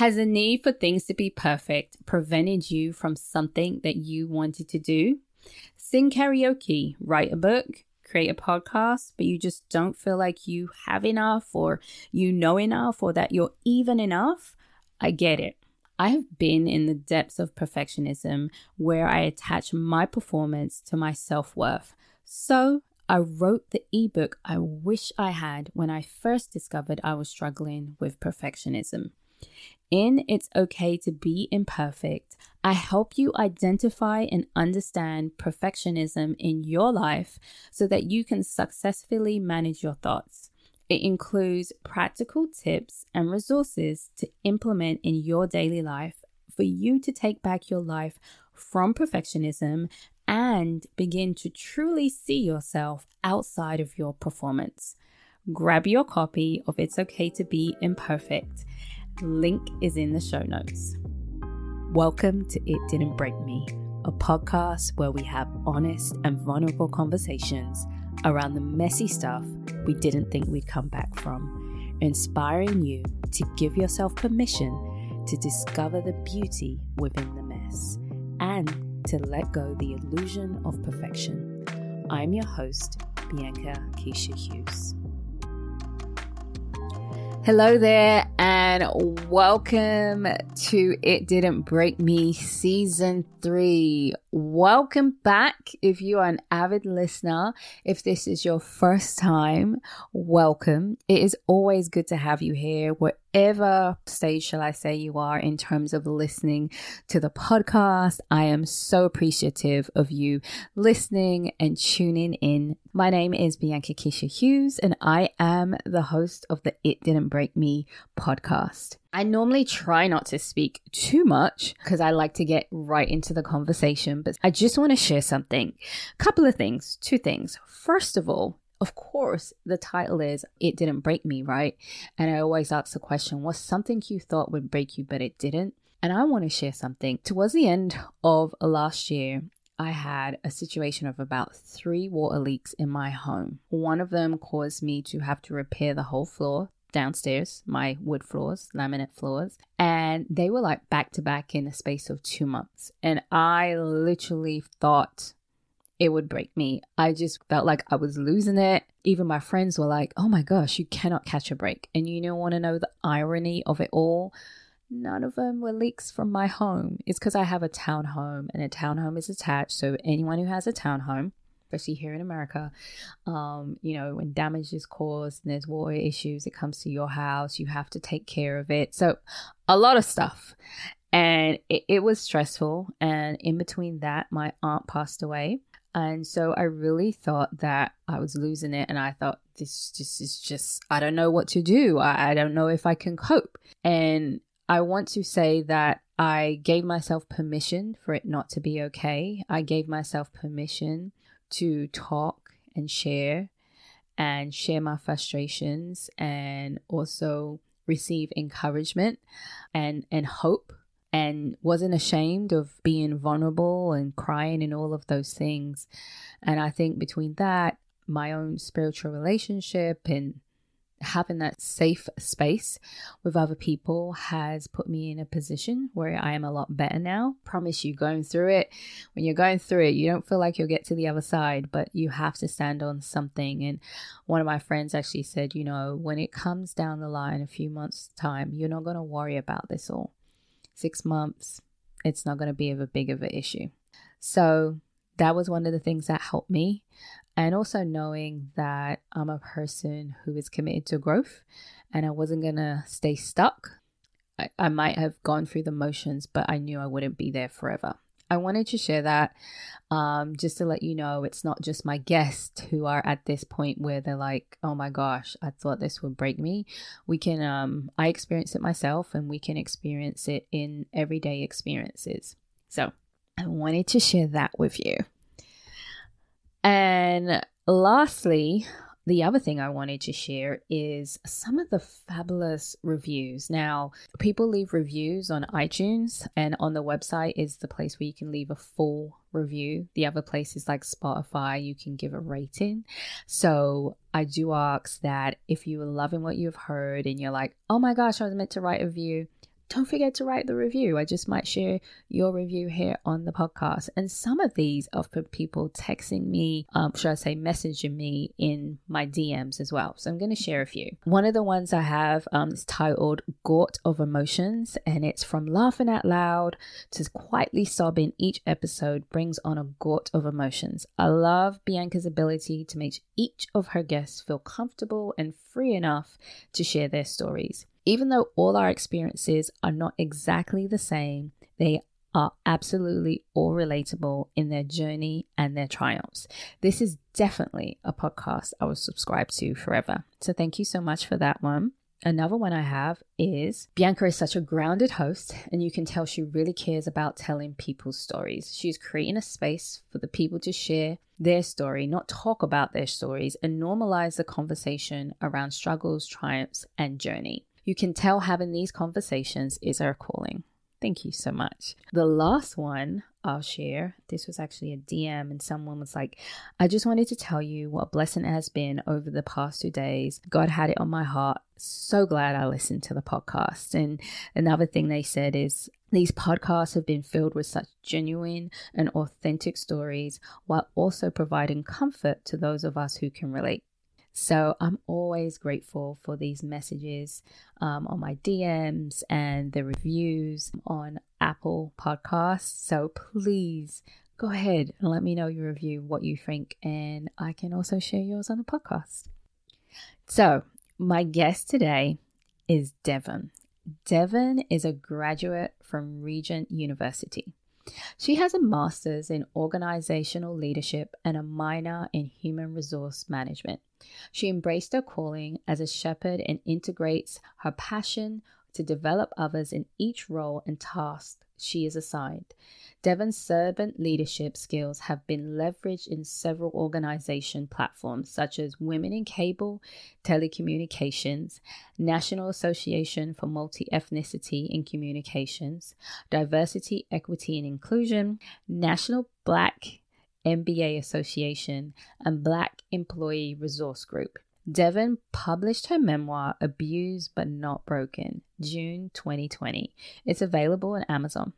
Has the need for things to be perfect prevented you from something that you wanted to do? Sing karaoke, write a book, create a podcast, but you just don't feel like you have enough or you know enough or that you're even enough? I get it. I have been in the depths of perfectionism where I attach my performance to my self-worth. So I wrote the ebook I wish I had when I first discovered I was struggling with perfectionism. In It's Okay to Be Imperfect, I help you identify and understand perfectionism in your life so that you can successfully manage your thoughts. It includes practical tips and resources to implement in your daily life for you to take back your life from perfectionism and begin to truly see yourself outside of your performance. Grab your copy of It's Okay to Be Imperfect. Link is in the show notes. Welcome to It Didn't Break Me, a podcast where we have honest and vulnerable conversations around the messy stuff we didn't think we'd come back from, inspiring you to give yourself permission to discover the beauty within the mess and to let go the illusion of perfection. I'm your host, Bianca Keisha Hughes. Hello there, and welcome to It Didn't Break Me Season 3. Welcome back if you are an avid listener. If this is your first time, welcome. It is always good to have you here, whatever stage shall I say you are in terms of listening to the podcast. I am so appreciative of you listening and tuning in. My name is Bianca Keisha Hughes, and I am the host of the It Didn't Break Me podcast. I normally try not to speak too much because I like to get right into the conversation, but I just want to share something. A couple of things, two things. First of all, of course, the title is It Didn't Break Me, right? And I always ask the question, what's something you thought would break you, but it didn't? And I want to share something. Towards the end of last year, I had a situation of about 3 water leaks in my home. One of them caused me to have to repair the whole floor downstairs, my wood floors, laminate floors, and they were like back to back in a space of 2 months. And I literally thought it would break me. I just felt like I was losing it. Even my friends were like, oh my gosh, you cannot catch a break. And you don't want to know the irony of it all. None of them were leaks from my home. It's because I have a townhome, and a townhome is attached. So anyone who has a townhome, especially here in America, when damage is caused and there's water issues, it comes to your house, you have to take care of it. So a lot of stuff. And it was stressful. And in between that, my aunt passed away. And so I really thought that I was losing it. And I thought, this is just, I don't know what to do. I don't know if I can cope. And I want to say that I gave myself permission for it not to be okay. I gave myself permission to talk and share my frustrations, and also receive encouragement and hope, and wasn't ashamed of being vulnerable and crying and all of those things. And I think between that, my own spiritual relationship and having that safe space with other people has put me in a position where I am a lot better now. Promise you, going through it, when you're going through it, you don't feel like you'll get to the other side, but you have to stand on something. And one of my friends actually said, when it comes down the line a few months' time, you're not going to worry about this all. 6 months, it's not going to be of a big of an issue. So that was one of the things that helped me. And also knowing that I'm a person who is committed to growth, and I wasn't going to stay stuck. I might have gone through the motions, but I knew I wouldn't be there forever. I wanted to share that just to let you know it's not just my guests who are at this point where they're like, oh my gosh, I thought this would break me. I experienced it myself, and we can experience it in everyday experiences. So I wanted to share that with you. And lastly, the other thing I wanted to share is some of the fabulous reviews. Now, people leave reviews on iTunes, and on the website is the place where you can leave a full review. The other place is like Spotify, you can give a rating. So I do ask that if you are loving what you've heard and you're like, oh my gosh, I was meant to write a review, don't forget to write the review. I just might share your review here on the podcast. And some of these are for people texting me, messaging me in my DMs as well. So I'm going to share a few. One of the ones I have is titled Gort of Emotions, and it's from laughing out loud to quietly sobbing. Each episode brings on a gort of emotions. I love Bianca's ability to make each of her guests feel comfortable and free enough to share their stories. Even though all our experiences are not exactly the same, they are absolutely all relatable in their journey and their triumphs. This is definitely a podcast I will subscribe to forever. So thank you so much for that one. Another one I have is Bianca is such a grounded host, and you can tell she really cares about telling people's stories. She's creating a space for the people to share their story, not talk about their stories, and normalize the conversation around struggles, triumphs, and journey. You can tell having these conversations is her calling. Thank you so much. The last one I'll share, this was actually a DM, and someone was like, I just wanted to tell you what a blessing it has been over the past 2 days. God had it on my heart. So glad I listened to the podcast. And another thing they said is, these podcasts have been filled with such genuine and authentic stories while also providing comfort to those of us who can relate. So I'm always grateful for these messages on my DMs and the reviews on Apple Podcasts. So please go ahead and let me know your review, what you think, and I can also share yours on the podcast. So my guest today is Devin. Devin is a graduate from Regent University. She has a master's in organizational leadership and a minor in human resource management. She embraced her calling as a shepherd and integrates her passion to develop others in each role and task she is assigned. Devin's servant leadership skills have been leveraged in several organization platforms such as Women in Cable Telecommunications, National Association for Multiethnicity in Communications, Diversity, Equity, and Inclusion, National Black MBA Association, and Black Employee Resource Group. Devin published her memoir, Abused but Not Broken, June 2020. It's available on Amazon.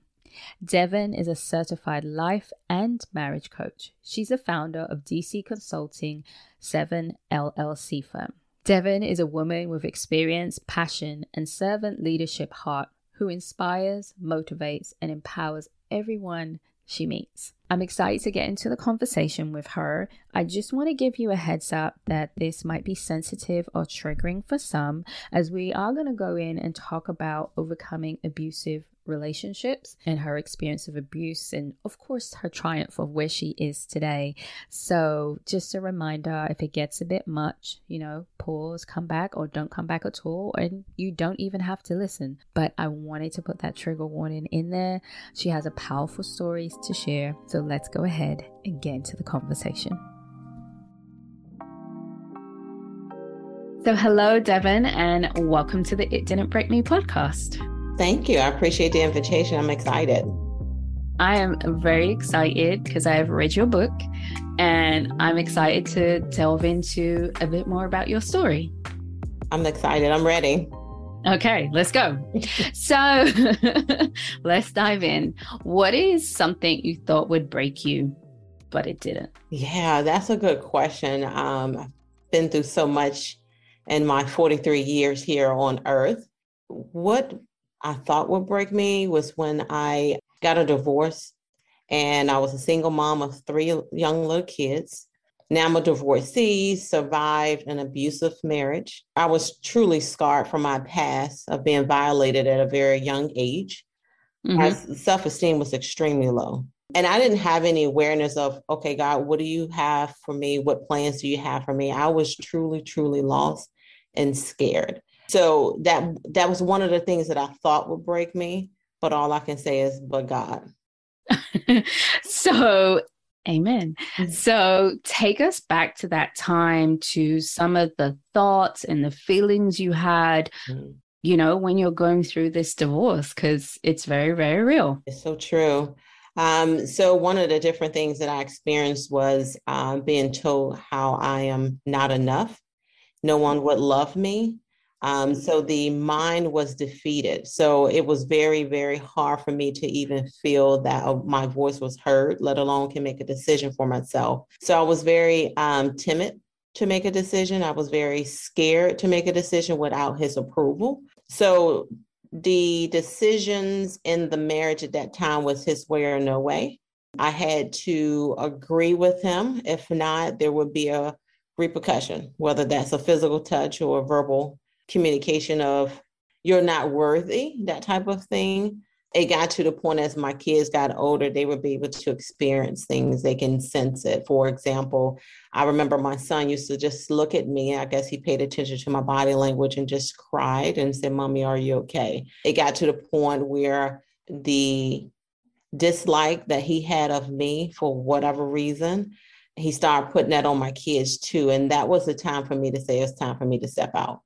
Devin is a certified life and marriage coach. She's the founder of DC Consulting 7 LLC firm. Devin is a woman with experience, passion, and servant leadership heart who inspires, motivates, and empowers everyone she meets. I'm excited to get into the conversation with her. I just want to give you a heads up that this might be sensitive or triggering for some, as we are going to go in and talk about overcoming abusive relationships and her experience of abuse, and of course her triumph of where she is today. So just a reminder, if it gets a bit much, pause, come back, or don't come back at all, and you don't even have to listen. But I wanted to put that trigger warning in there. She has a powerful stories to share. So let's go ahead and get into the conversation. So hello, Devin, and welcome to the It Didn't Break Me podcast. Thank you. I appreciate the invitation. I'm excited. I am very excited because I have read your book, and I'm excited to delve into a bit more about your story. I'm excited. I'm ready. Okay, let's go. So let's dive in. What is something you thought would break you, but it didn't? Yeah, that's a good question. I've been through so much in my 43 years here on Earth. What I thought would break me was when I got a divorce, and I was a single mom of 3 young little kids. Now I'm a divorcee, survived an abusive marriage. I was truly scarred from my past of being violated at a very young age. Mm-hmm. My self-esteem was extremely low. And I didn't have any awareness of, okay, God, what do you have for me? What plans do you have for me? I was truly, truly lost and scared. So that was one of the things that I thought would break me, but all I can say is, but God. So, amen. So take us back to that time, to some of the thoughts and the feelings you had, when you're going through this divorce, because it's very, very real. It's so true. So one of the different things that I experienced was being told how I am not enough. No one would love me. So the mind was defeated. So it was very, very hard for me to even feel that my voice was heard, let alone can make a decision for myself. So I was very timid to make a decision. I was very scared to make a decision without his approval. So the decisions in the marriage at that time was his way or no way. I had to agree with him. If not, there would be a repercussion, whether that's a physical touch or a verbal communication of you're not worthy, that type of thing. It got to the point as my kids got older, they would be able to experience things. They can sense it. For example, I remember my son used to just look at me. I guess he paid attention to my body language and just cried and said, "Mommy, are you okay?" It got to the point where the dislike that he had of me, for whatever reason, he started putting that on my kids too. And that was the time for me to say, it's time for me to step out.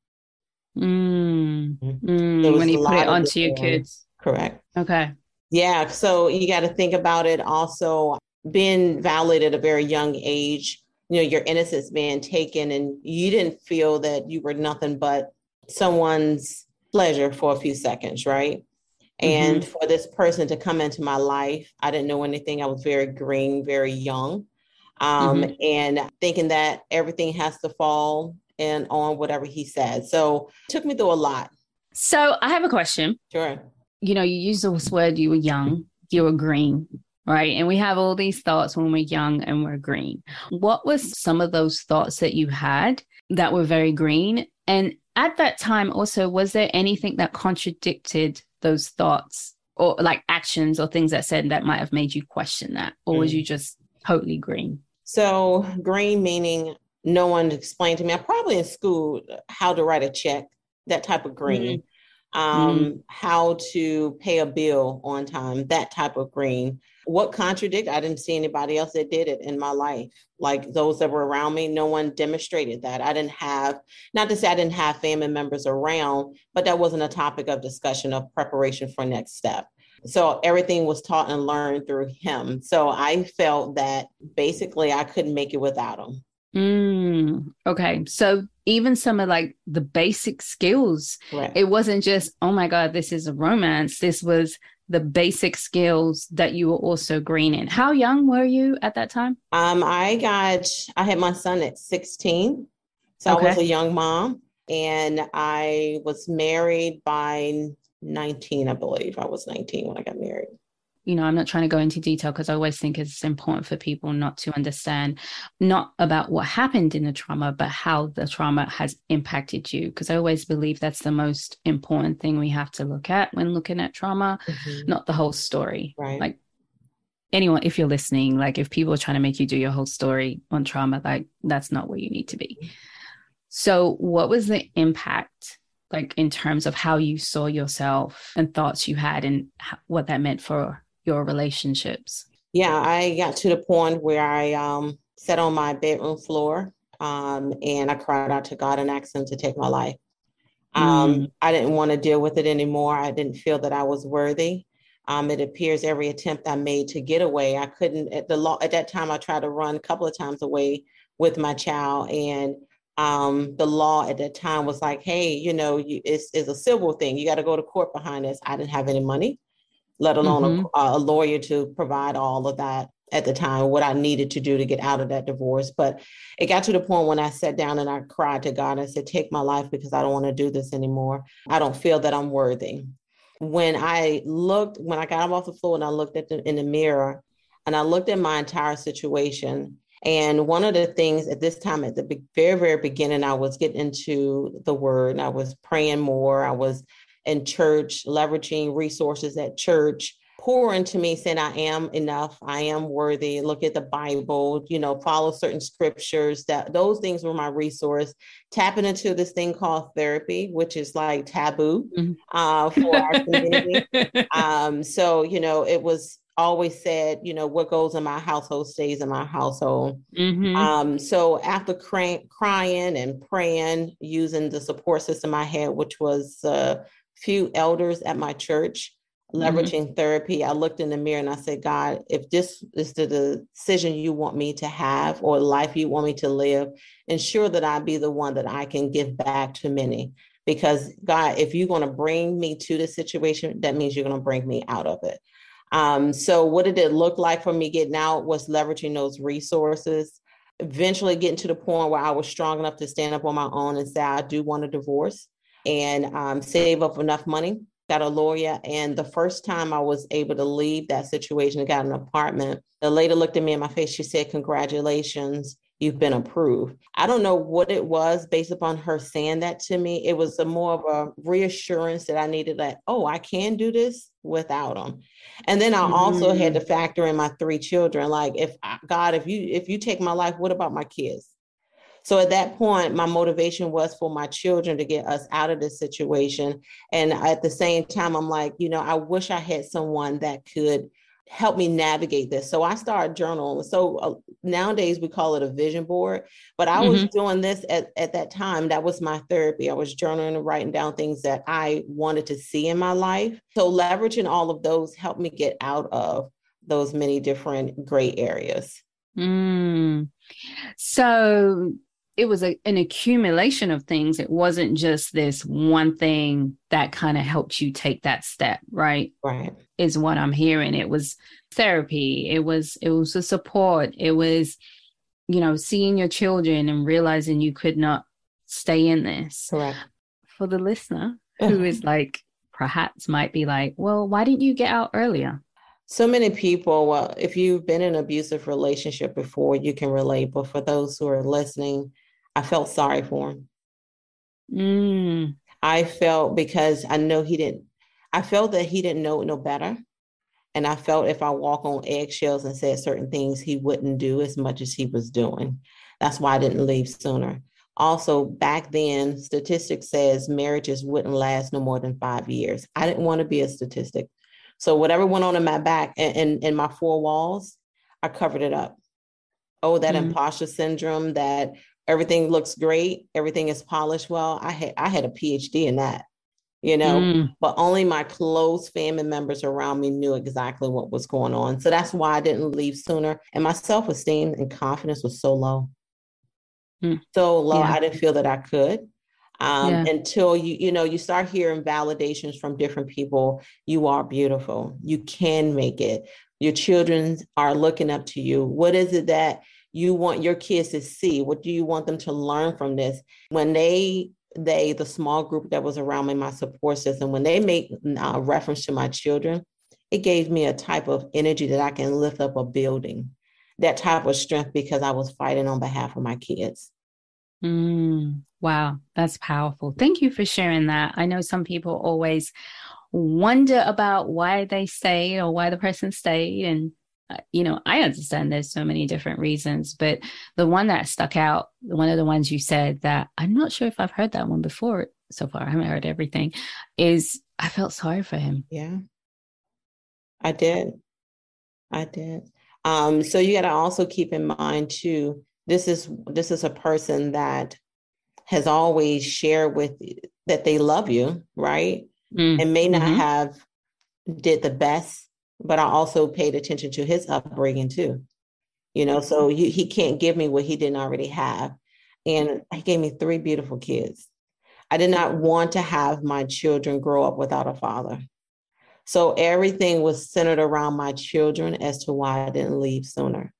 When he put it onto your kids. Correct. Okay. Yeah. So you got to think about it also being violated at a very young age, you know, your innocence being taken and you didn't feel that you were nothing but someone's pleasure for a few seconds. Right. Mm-hmm. And for this person to come into my life, I didn't know anything. I was very green, very young. And thinking that everything has to fall in on whatever he said. So it took me through a lot. So I have a question. Sure. You know, you used this word, you were young, you were green, right? And we have all these thoughts when we're young and we're green. What was some of those thoughts that you had that were very green? And at that time also, was there anything that contradicted those thoughts or like actions or things that said that might have made you question that? Or was you just totally green? So green meaning no one explained to me. I probably in school how to write a check, that type of green. How to pay a bill on time, that type of green. What contradict? I didn't see anybody else that did it in my life. Like those that were around me, no one demonstrated that. I didn't have, not to say I didn't have family members around, but that wasn't a topic of discussion of preparation for next step. So everything was taught and learned through him. So I felt that basically I couldn't make it without him. Okay. So even some of like the basic skills, right. It wasn't just, oh my God, this is a romance. This was the basic skills that you were also green in. How young were you at that time? I had my son at 16. So okay. I was a young mom and I was married by 19, I believe. I was 19 when I got married. You know, I'm not trying to go into detail because I always think it's important for people not to understand, not about what happened in the trauma, but how the trauma has impacted you. Because I always believe that's the most important thing we have to look at when looking at trauma, not the whole story. Right. Like anyone, if you're listening, like if people are trying to make you do your whole story on trauma, like that's not where you need to be. So what was the impact like in terms of how you saw yourself and thoughts you had and what that meant for your relationships? Yeah, I got to the point where I sat on my bedroom floor and I cried out to God and asked him to take my life. I didn't want to deal with it anymore. I didn't feel that I was worthy. It appears every attempt I made to get away, I couldn't. At that time, I tried to run a couple of times away with my child. And the law at that time was like, hey, you know, it's a civil thing. You got to go to court behind this. I didn't have any money, let alone a lawyer to provide all of that at the time, what I needed to do to get out of that divorce. But it got to the point when I sat down and I cried to God and said, take my life because I don't want to do this anymore. I don't feel that I'm worthy. When I got up off the floor and I looked at in the mirror and I looked at my entire situation. And one of the things at this time, at the very, very beginning, I was getting into the word and I was praying more. I was in church, leveraging resources at church, pouring to me saying, I am enough. I am worthy. Look at the Bible, you know, follow certain scriptures. Those things were my resource. Tapping into this thing called therapy, which is like taboo for our community. So, you know, it was always said, you know, what goes in my household stays in my household. So after crying and praying, using the support system I had, which was few elders at my church, leveraging therapy, I looked in the mirror and I said, God, if this is the decision you want me to have or life you want me to live, ensure that I be the one that I can give back to many. because God, if you're going to bring me to the situation, that means you're going to bring me out of it. So what did it look like for me getting out? Was leveraging those resources, eventually getting to the point where I was strong enough to stand up on my own and say, I do want a divorce, and save up enough money, got a lawyer. And the first time I was able to leave that situation and got an apartment, the lady looked at me in my face. She said, congratulations, you've been approved. I don't know what it was based upon her saying that to me. It was a more of a reassurance that I needed, that, oh, I can do this without them. And then I also had to factor in my three children. Like, if you take my life, what about my kids? So at that point, my motivation was for my children to get us out of this situation. And at the same time, I'm like, you know, I wish I had someone that could help me navigate this. So I started journaling. So nowadays we call it a vision board, but I was doing this at that time. That was my therapy. I was journaling and writing down things that I wanted to see in my life. So leveraging all of those helped me get out of those many different gray areas. Mm. So it was an accumulation of things. It wasn't just this one thing that kind of helped you take that step, right? Right. Is what I'm hearing. It was therapy. It was the support. It was, you know, seeing your children and realizing you could not stay in this. Correct. For the listener who is like, perhaps might be like, well, why didn't you get out earlier? So many people, well, if you've been in an abusive relationship before, you can relate. But for those who are listening, I felt sorry for him. Mm. I felt that he didn't know no better. And I felt if I walk on eggshells and said certain things, he wouldn't do as much as he was doing. That's why I didn't leave sooner. Also, back then, statistics says marriages wouldn't last no more than 5 years. I didn't want to be a statistic. So whatever went on in my back and in my four walls, I covered it up. Oh, that imposter syndrome, that everything looks great, everything is polished. Well, I had a PhD in that, you know, but only my close family members around me knew exactly what was going on. So that's why I didn't leave sooner. And my self-esteem and confidence was so low. Mm. So low, yeah. I didn't feel that I could. Until you start hearing validations from different people. You are beautiful. You can make it. Your children are looking up to you. What is it that you want your kids to see? What do you want them to learn from this? When they the small group that was around me, my support system, when they make a reference to my children, it gave me a type of energy that I can lift up a building, that type of strength, because I was fighting on behalf of my kids. Mm, wow, that's powerful. Thank you for sharing that. I know some people always wonder about why they stayed or why the person stayed. And, you know, I understand there's so many different reasons, but the one that stuck out, one of the ones you said that I'm not sure if I've heard that one before so far, I haven't heard everything, is I felt sorry for him. Yeah, I did. So you got to also keep in mind too, this is a person that has always shared with you that they love you, right? Mm. And may not have did the best, but I also paid attention to his upbringing too. You know, so he can't give me what he didn't already have. And he gave me three beautiful kids. I did not want to have my children grow up without a father. So everything was centered around my children as to why I didn't leave sooner.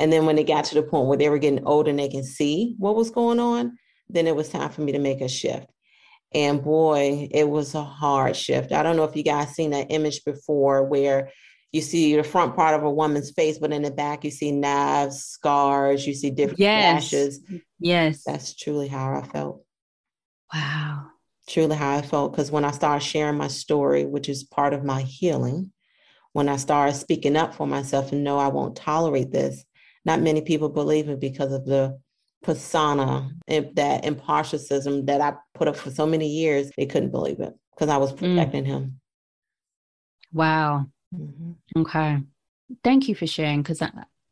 And then when it got to the point where they were getting older and they can see what was going on, then it was time for me to make a shift. And boy, it was a hard shift. I don't know if you guys seen that image before where you see the front part of a woman's face, but in the back, you see knives, scars, you see different gashes. Yes. That's truly how I felt. Wow. Truly how I felt. Because when I started sharing my story, which is part of my healing, when I started speaking up for myself and no, I won't tolerate this, not many people believe it because of the persona and that impartialism that I put up for so many years. They couldn't believe it because I was protecting him. Wow. Mm-hmm. Okay. Thank you for sharing, because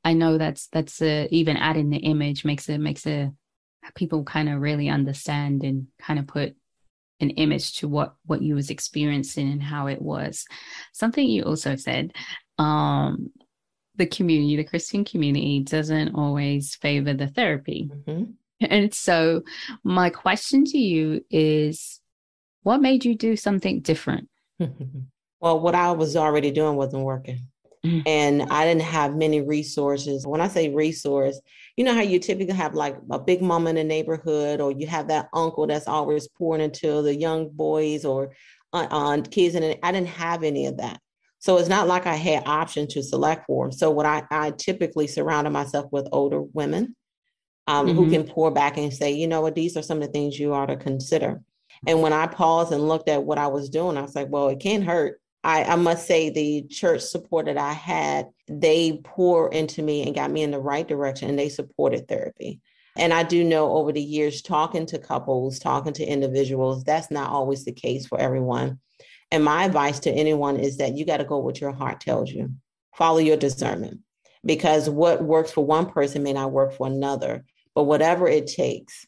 I know that's even adding the image makes people kind of really understand and kind of put an image to what you was experiencing and how it was. Something you also said, the community, the Christian community, doesn't always favor the therapy. Mm-hmm. And so my question to you is, What made you do something different? Well, what I was already doing wasn't working. And I didn't have many resources. When I say resource, you know how you typically have like a big mama in the neighborhood, or you have that uncle that's always pouring into the young boys or kids. And I didn't have any of that. So it's not like I had options to select for. So what I typically surrounded myself with older women who can pour back and say, you know what, these are some of the things you ought to consider. And when I paused and looked at what I was doing, I was like, well, it can't hurt. I must say the church support that I had, they poured into me and got me in the right direction, and they supported therapy. And I do know over the years, talking to couples, talking to individuals, that's not always the case for everyone. And my advice to anyone is that you got to go with your heart tells you. Follow your discernment, because what works for one person may not work for another. But whatever it takes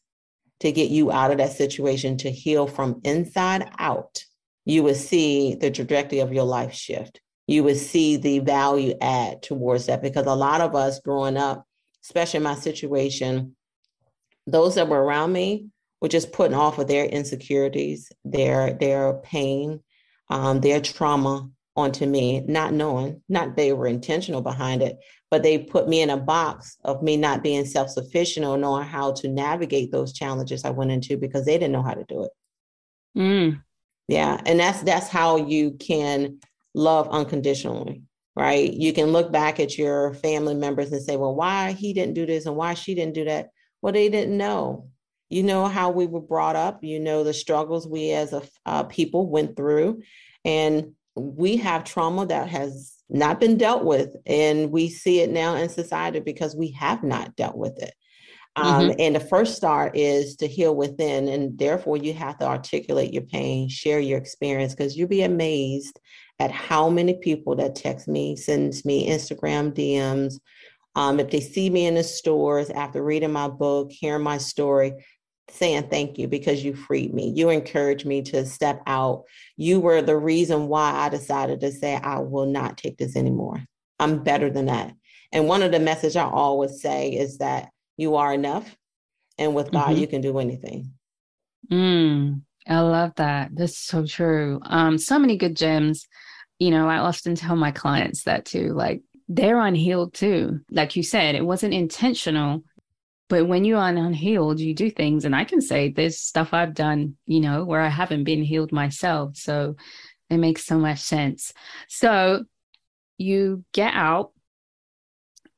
to get you out of that situation, to heal from inside out, you would see the trajectory of your life shift. You would see the value add towards that, because a lot of us growing up, especially in my situation, those that were around me were just putting off of their insecurities, their pain, their trauma onto me, not knowing, not they were intentional behind it, but they put me in a box of me not being self-sufficient or knowing how to navigate those challenges I went into, because they didn't know how to do it. Mm. Yeah. And that's how you can love unconditionally, right? You can look back at your family members and say, well, why he didn't do this and why she didn't do that? Well, they didn't know. You know how we were brought up. You know the struggles we as a people went through. And we have trauma that has not been dealt with. And we see it now in society because we have not dealt with it. And the first start is to heal within, and therefore you have to articulate your pain, share your experience, because you'll be amazed at how many people that text me, sends me Instagram DMs. If they see me in the stores after reading my book, hearing my story, saying thank you because you freed me. You encouraged me to step out. You were the reason why I decided to say, I will not take this anymore. I'm better than that. And one of the messages I always say is that you are enough, and with God, you can do anything. I love that. That's so true. So many good gems. You know, I often tell my clients that too, like they're unhealed too. Like you said, it wasn't intentional, but when you are unhealed, you do things. And I can say there's stuff I've done, you know, where I haven't been healed myself. So it makes so much sense. So you get out.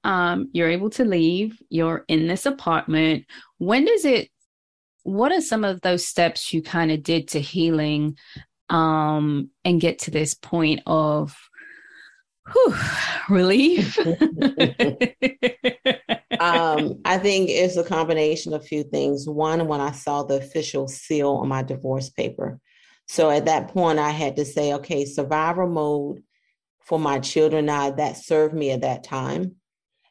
You're able to leave, you're in this apartment. What are some of those steps you kind of did to healing and get to this point of relief? I think it's a combination of a few things. One, when I saw the official seal on my divorce paper. So at that point, I had to say, okay, survivor mode for my children, that served me at that time.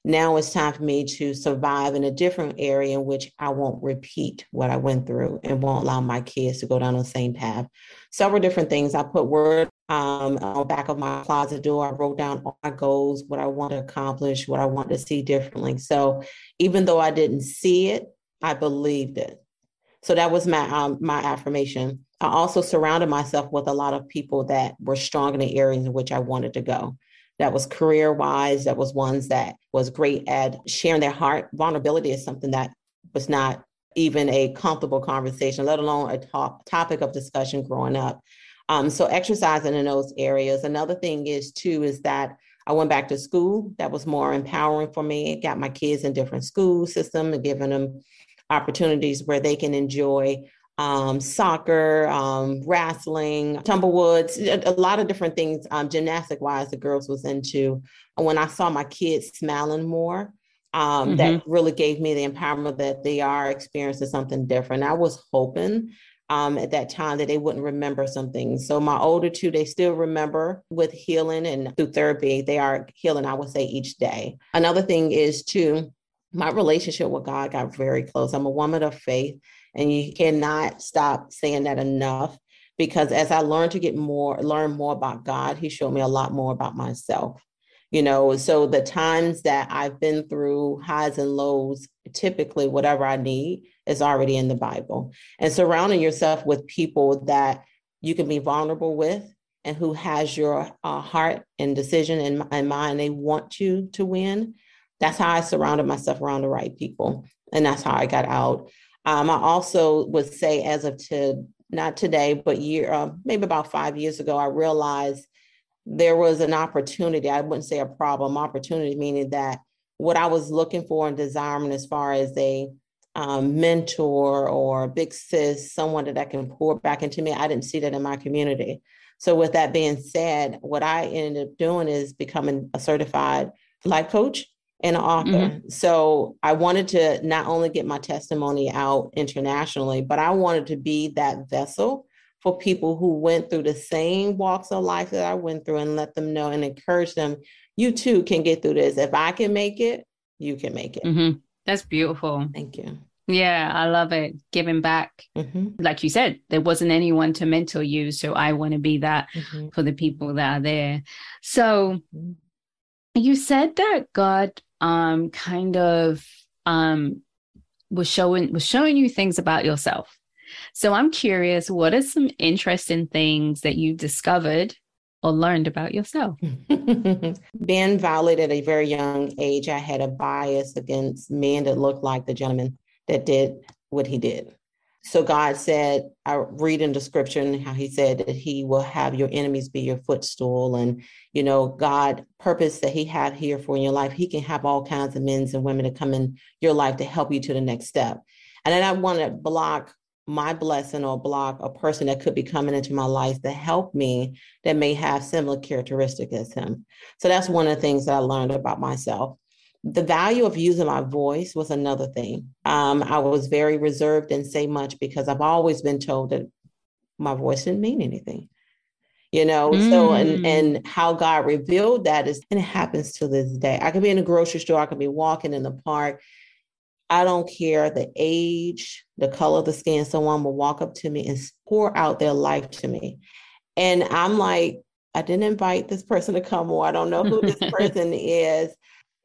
Now it's time for me to survive in a different area in which I won't repeat what I went through and won't allow my kids to go down the same path. Several different things. I put word on the back of my closet door. I wrote down all my goals, what I want to accomplish, what I want to see differently. So even though I didn't see it, I believed it. So that was my affirmation. I also surrounded myself with a lot of people that were strong in the areas in which I wanted to go. That was career-wise, that was ones that was great at sharing their heart. Vulnerability is something that was not even a comfortable conversation, let alone a topic of discussion growing up. So exercising in those areas. Another thing is that I went back to school. That was more empowering for me. Got my kids in different school systems and giving them opportunities where they can enjoy soccer, wrestling, tumblewoods, a lot of different things, gymnastic wise, the girls was into. And when I saw my kids smiling more, that really gave me the empowerment that they are experiencing something different. I was hoping at that time that they wouldn't remember some things. So my older two, they still remember with healing and through therapy, they are healing, I would say, each day. Another thing is too, my relationship with God got very close. I'm a woman of faith. And you cannot stop saying that enough, because as I learned to learn more about God, he showed me a lot more about myself, you know. So the times that I've been through highs and lows, typically whatever I need is already in the Bible. And surrounding yourself with people that you can be vulnerable with and who has your heart and decision in mind. They want you to win. That's how I surrounded myself around the right people. And that's how I got out. I also would say as of not today, but maybe about 5 years ago, I realized there was an opportunity. I wouldn't say a problem, opportunity, meaning that what I was looking for and desiring as far as a mentor or big sis, someone that I can pour back into me, I didn't see that in my community. So with that being said, what I ended up doing is becoming a certified life coach and an author. Mm-hmm. So I wanted to not only get my testimony out internationally, but I wanted to be that vessel for people who went through the same walks of life that I went through and let them know and encourage them, you too can get through this. If I can make it, you can make it. Mm-hmm. That's beautiful. Thank you. Yeah, I love it. Giving back. Mm-hmm. Like you said, there wasn't anyone to mentor you. So I want to be that mm-hmm. for the people that are there. So you said that God was showing you things about yourself. So I'm curious, what are some interesting things that you discovered or learned about yourself? Being violated at a very young age, I had a bias against men that looked like the gentleman that did what he did. So God said, I read in the scripture how he said that he will have your enemies be your footstool. And, you know, God purpose that he had here for in your life, he can have all kinds of men and women to come in your life to help you to the next step. And then I want to block my blessing or block a person that could be coming into my life to help me that may have similar characteristics as him. So that's one of the things that I learned about myself. The value of using my voice was another thing. I was very reserved and say much because I've always been told that my voice didn't mean anything, you know? So, and how God revealed that is, and it happens to this day. I could be in a grocery store. I could be walking in the park. I don't care the age, the color of the skin, someone will walk up to me and pour out their life to me. And I'm like, I didn't invite this person to come, or I don't know who this person is.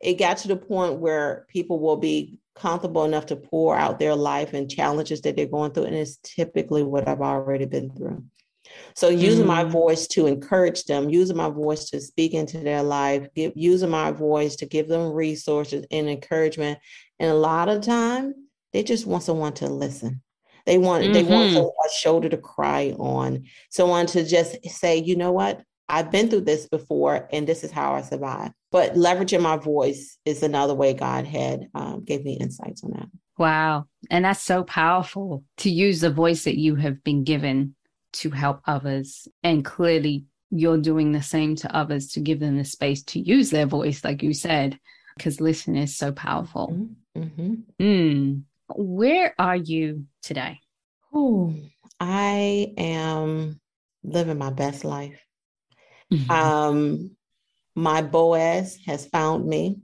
It got to the point where people will be comfortable enough to pour out their life and challenges that they're going through. And it's typically what I've already been through. So using my voice to encourage them, using my voice to speak into their life, using my voice to give them resources and encouragement. And a lot of the time, they just want someone to listen. They want a shoulder to cry on, someone to just say, you know what? I've been through this before, and this is how I survived. But leveraging my voice is another way God had gave me insights on that. Wow. And that's so powerful to use the voice that you have been given to help others. And clearly you're doing the same to others to give them the space to use their voice, like you said, because listening is so powerful. Mm-hmm. Where are you today? Ooh, I am living my best life. Mm-hmm. My Boaz has found me.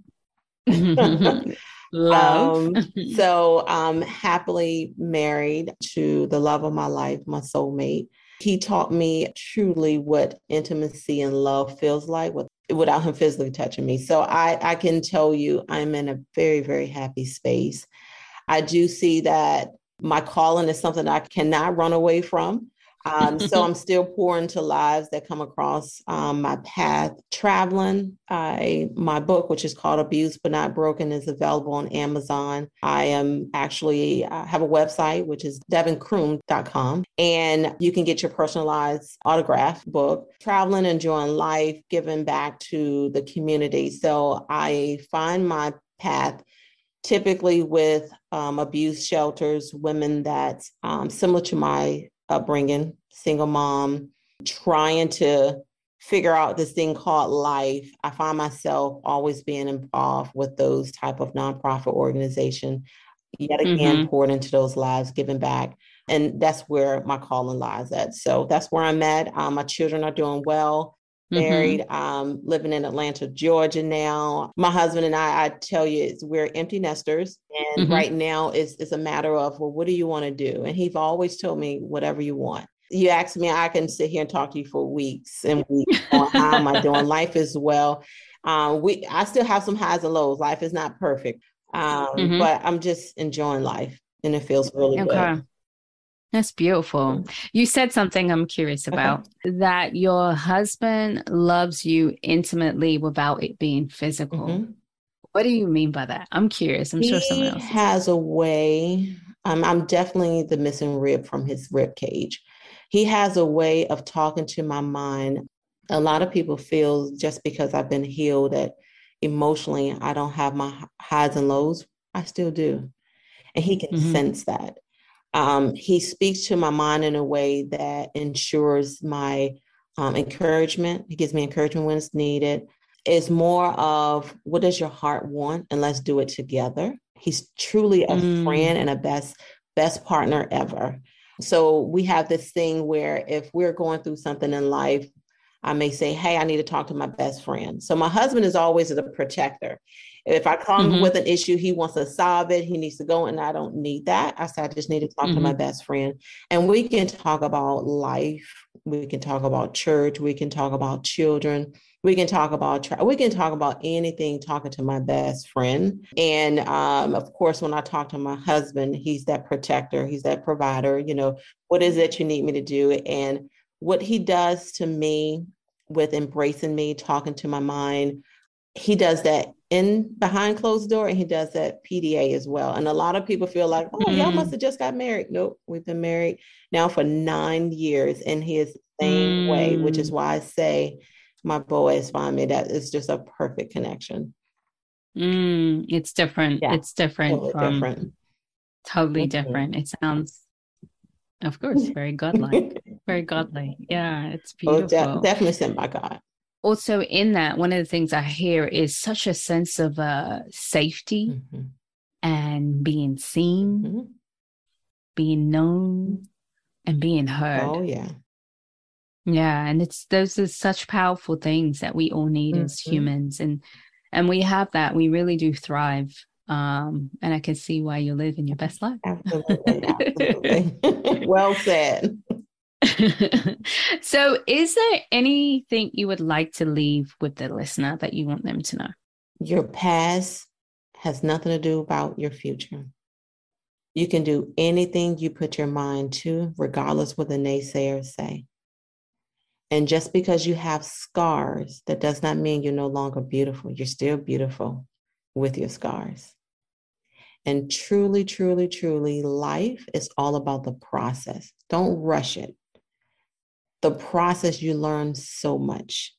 Love. So I'm happily married to the love of my life, my soulmate. He taught me truly what intimacy and love feels like without him physically touching me. So I can tell you I'm in a very, very happy space. I do see that my calling is something I cannot run away from. So I'm still pouring to lives that come across my path. Traveling, my book, which is called Abused but Not Broken, is available on Amazon. I have a website, which is devincroom.com, and you can get your personalized autographed book. Traveling, enjoying life, giving back to the community. So I find my path typically with abuse shelters, women that's similar to my upbringing, single mom, trying to figure out this thing called life. I find myself always being involved with those type of nonprofit organization, yet again, poured into those lives, giving back. And that's where my calling lies at. So that's where I'm at. My children are doing well, married, living in Atlanta, Georgia now. My husband and I tell you, we're empty nesters. And right now it's a matter of, well, what do you want to do? And he's always told me, whatever you want. You ask me, I can sit here and talk to you for weeks and weeks on how am I doing. Life is well. I still have some highs and lows. Life is not perfect, but I'm just enjoying life and it feels really good. That's beautiful. You said something I'm curious about, that your husband loves you intimately without it being physical. Mm-hmm. What do you mean by that? I'm curious. I'm sure someone else has a way. I'm definitely the missing rib from his rib cage. He has a way of talking to my mind. A lot of people feel just because I've been healed that emotionally I don't have my highs and lows. I still do. And he can sense that. He speaks to my mind in a way that ensures my encouragement. He gives me encouragement when it's needed. It's more of, what does your heart want? And let's do it together. He's truly a friend and a best partner ever. So we have this thing where if we're going through something in life, I may say, hey, I need to talk to my best friend. So my husband is always the protector. If I come with an issue, he wants to solve it. He needs to go. And I don't need that. I said, I just need to talk to my best friend. And we can talk about life. We can talk about church. We can talk about children. We can talk about, anything talking to my best friend. And of course, when I talk to my husband, he's that protector. He's that provider. You know, what is it you need me to do? And what he does to me with embracing me, talking to my mind, he does that in behind closed door, and he does that PDA as well. And a lot of people feel like, y'all must have just got married. Nope, we've been married now for 9 years, and he is the same way, which is why I say my boys find me. That is just a perfect connection. It's different. Yeah, it's different. Totally different. It sounds, of course, very godlike. Very godly. Yeah, it's beautiful. Oh, definitely sent by God. Also in that, one of the things I hear is such a sense of safety and being seen, being known, and being heard. Oh, yeah. Yeah, and it's those are such powerful things that we all need as humans. And we have that. We really do thrive. And I can see why you're living your best life. Absolutely. Absolutely. Well said. So is there anything you would like to leave with the listener that you want them to know? Your past has nothing to do about your future. You can do anything you put your mind to, regardless what the naysayers say. And just because you have scars, that does not mean you're no longer beautiful. You're still beautiful with your scars. And truly, truly, truly, life is all about the process. Don't rush it. The process, you learn so much.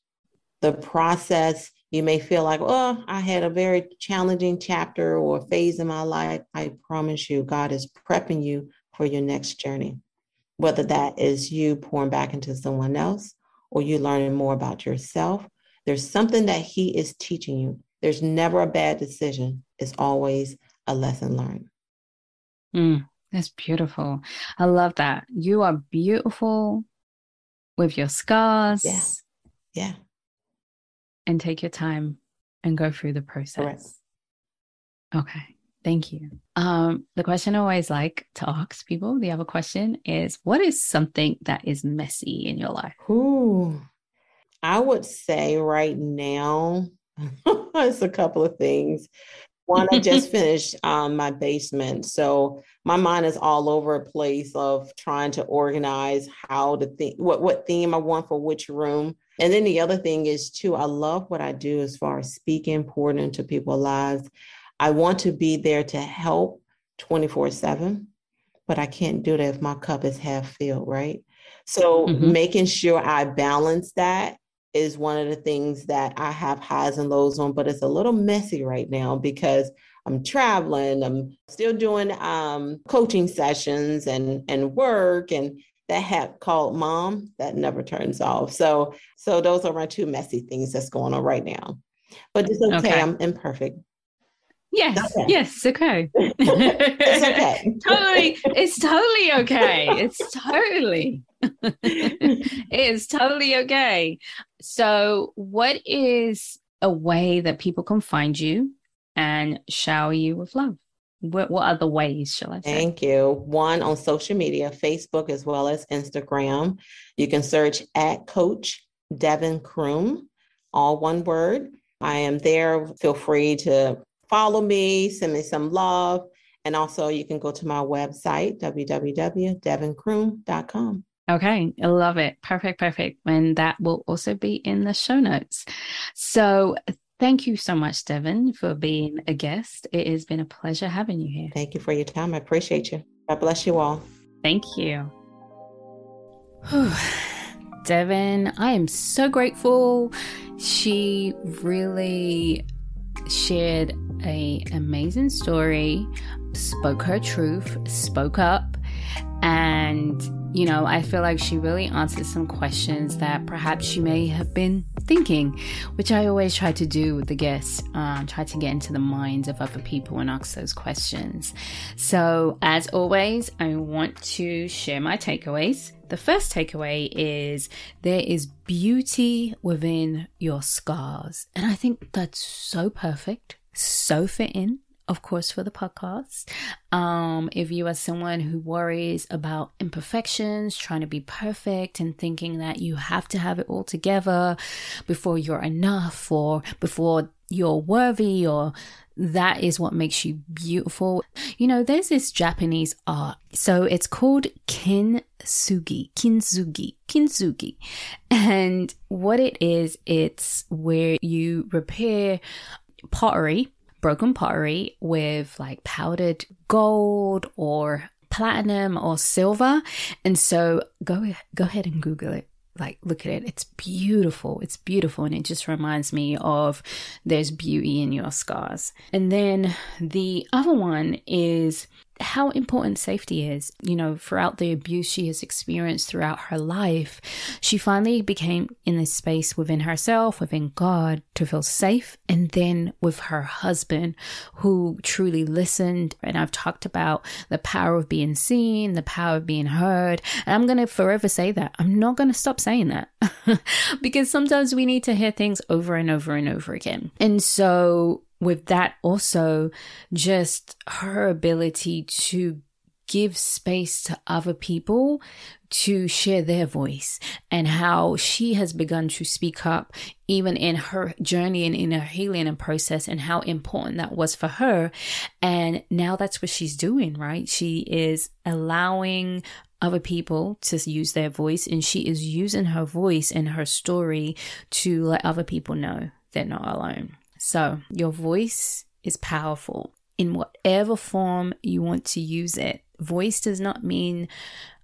The process, you may feel like, oh, I had a very challenging chapter or phase in my life. I promise you, God is prepping you for your next journey, whether that is you pouring back into someone else or you learning more about yourself. There's something that He is teaching you. There's never a bad decision. It's always a lesson learned. That's beautiful. I love that. You are beautiful with your scars. Yeah. Yeah. And take your time and go through the process. Correct. Okay. Thank you. The question I always like to ask people, the other question is, what is something that is messy in your life? Ooh, I would say right now, it's a couple of things. One, I just finished my basement. So my mind is all over a place of trying to organize how to think, what theme I want for which room. And then the other thing is too, I love what I do as far as speaking, pouring into people's lives. I want to be there to help 24/7, but I can't do that if my cup is half filled, right? So making sure I balance that is one of the things that I have highs and lows on, but it's a little messy right now because I'm traveling, I'm still doing coaching sessions and work, and that hat called mom, that never turns off. So those are my two messy things that's going on right now. But it's okay. I'm imperfect. Yes, okay. Yes, okay. It's okay. Totally, it's totally okay. It's totally okay. So what is a way that people can find you and shower you with love? What other ways shall I say? Thank you. One, on social media, Facebook as well as Instagram. You can search at Coach Devin Croom, all one word. I am there. Feel free to follow me, send me some love. And also you can go to my website, www.devincroom.com. Okay. I love it. Perfect. Perfect. And that will also be in the show notes. So thank you so much, Devin, for being a guest. It has been a pleasure having you here. Thank you for your time. I appreciate you. God bless you all. Thank you. Devin, I am so grateful. She really shared an amazing story, spoke her truth, spoke up, and you know, I feel like she really answered some questions that perhaps she may have been thinking, which I always try to do with the guests, try to get into the minds of other people and ask those questions. So as always, I want to share my takeaways. The first takeaway is there is beauty within your scars. And I think that's so perfect, so fitting. Of course, for the podcast. If you are someone who worries about imperfections, trying to be perfect and thinking that you have to have it all together before you're enough or before you're worthy, or that is what makes you beautiful. You know, there's this Japanese art. So it's called kintsugi. And what it is, it's where you repair pottery, broken pottery, with like powdered gold or platinum or silver. And so go ahead and Google it. Like, look at it. It's beautiful. It's beautiful. And it just reminds me of there's beauty in your scars. And then the other one is how important safety is. You know, throughout the abuse she has experienced throughout her life, she finally became in this space within herself, within God, to feel safe. And then with her husband, who truly listened. And I've talked about the power of being seen, the power of being heard. And I'm going to forever say that. I'm not going to stop saying that because sometimes we need to hear things over and over and over again. And so with that, also just her ability to give space to other people to share their voice, and how she has begun to speak up even in her journey and in her healing and process, and how important that was for her. And now that's what she's doing, right? She is allowing other people to use their voice, and she is using her voice and her story to let other people know they're not alone. So your voice is powerful in whatever form you want to use it. Voice does not mean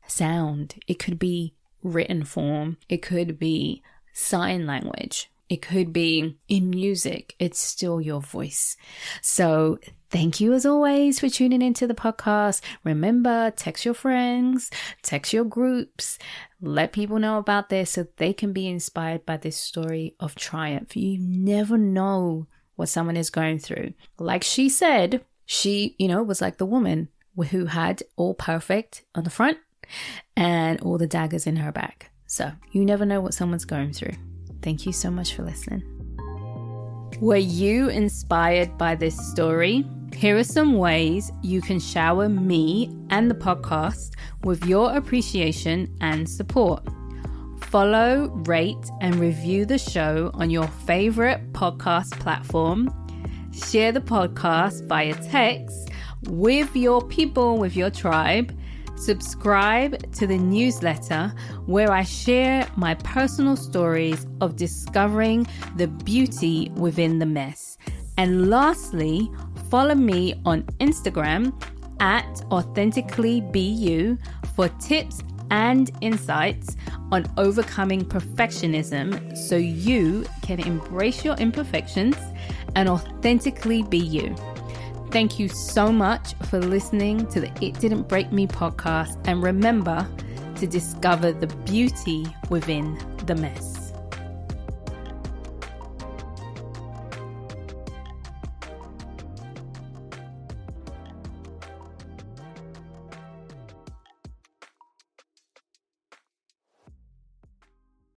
sound. It could be written form. It could be sign language. It could be in music. It's still your voice. So thank you as always for tuning into the podcast. Remember, text your friends, text your groups. Let people know about this so they can be inspired by this story of triumph. You never know what someone is going through. Like she said, she, you know, was like the woman who had all perfect on the front and all the daggers in her back. So you never know what someone's going through. Thank you so much for listening. Were you inspired by this story? Here are some ways you can shower me and the podcast with your appreciation and support. Follow, rate, and review the show on your favorite podcast platform. Share the podcast via text with your people, with your tribe. Subscribe to the newsletter where I share my personal stories of discovering the beauty within the mess. And lastly, follow me on Instagram at AuthenticallyBeYou for tips and insights on overcoming perfectionism so you can embrace your imperfections and authentically be you. Thank you so much for listening to the It Didn't Break Me podcast, and remember to discover the beauty within the mess.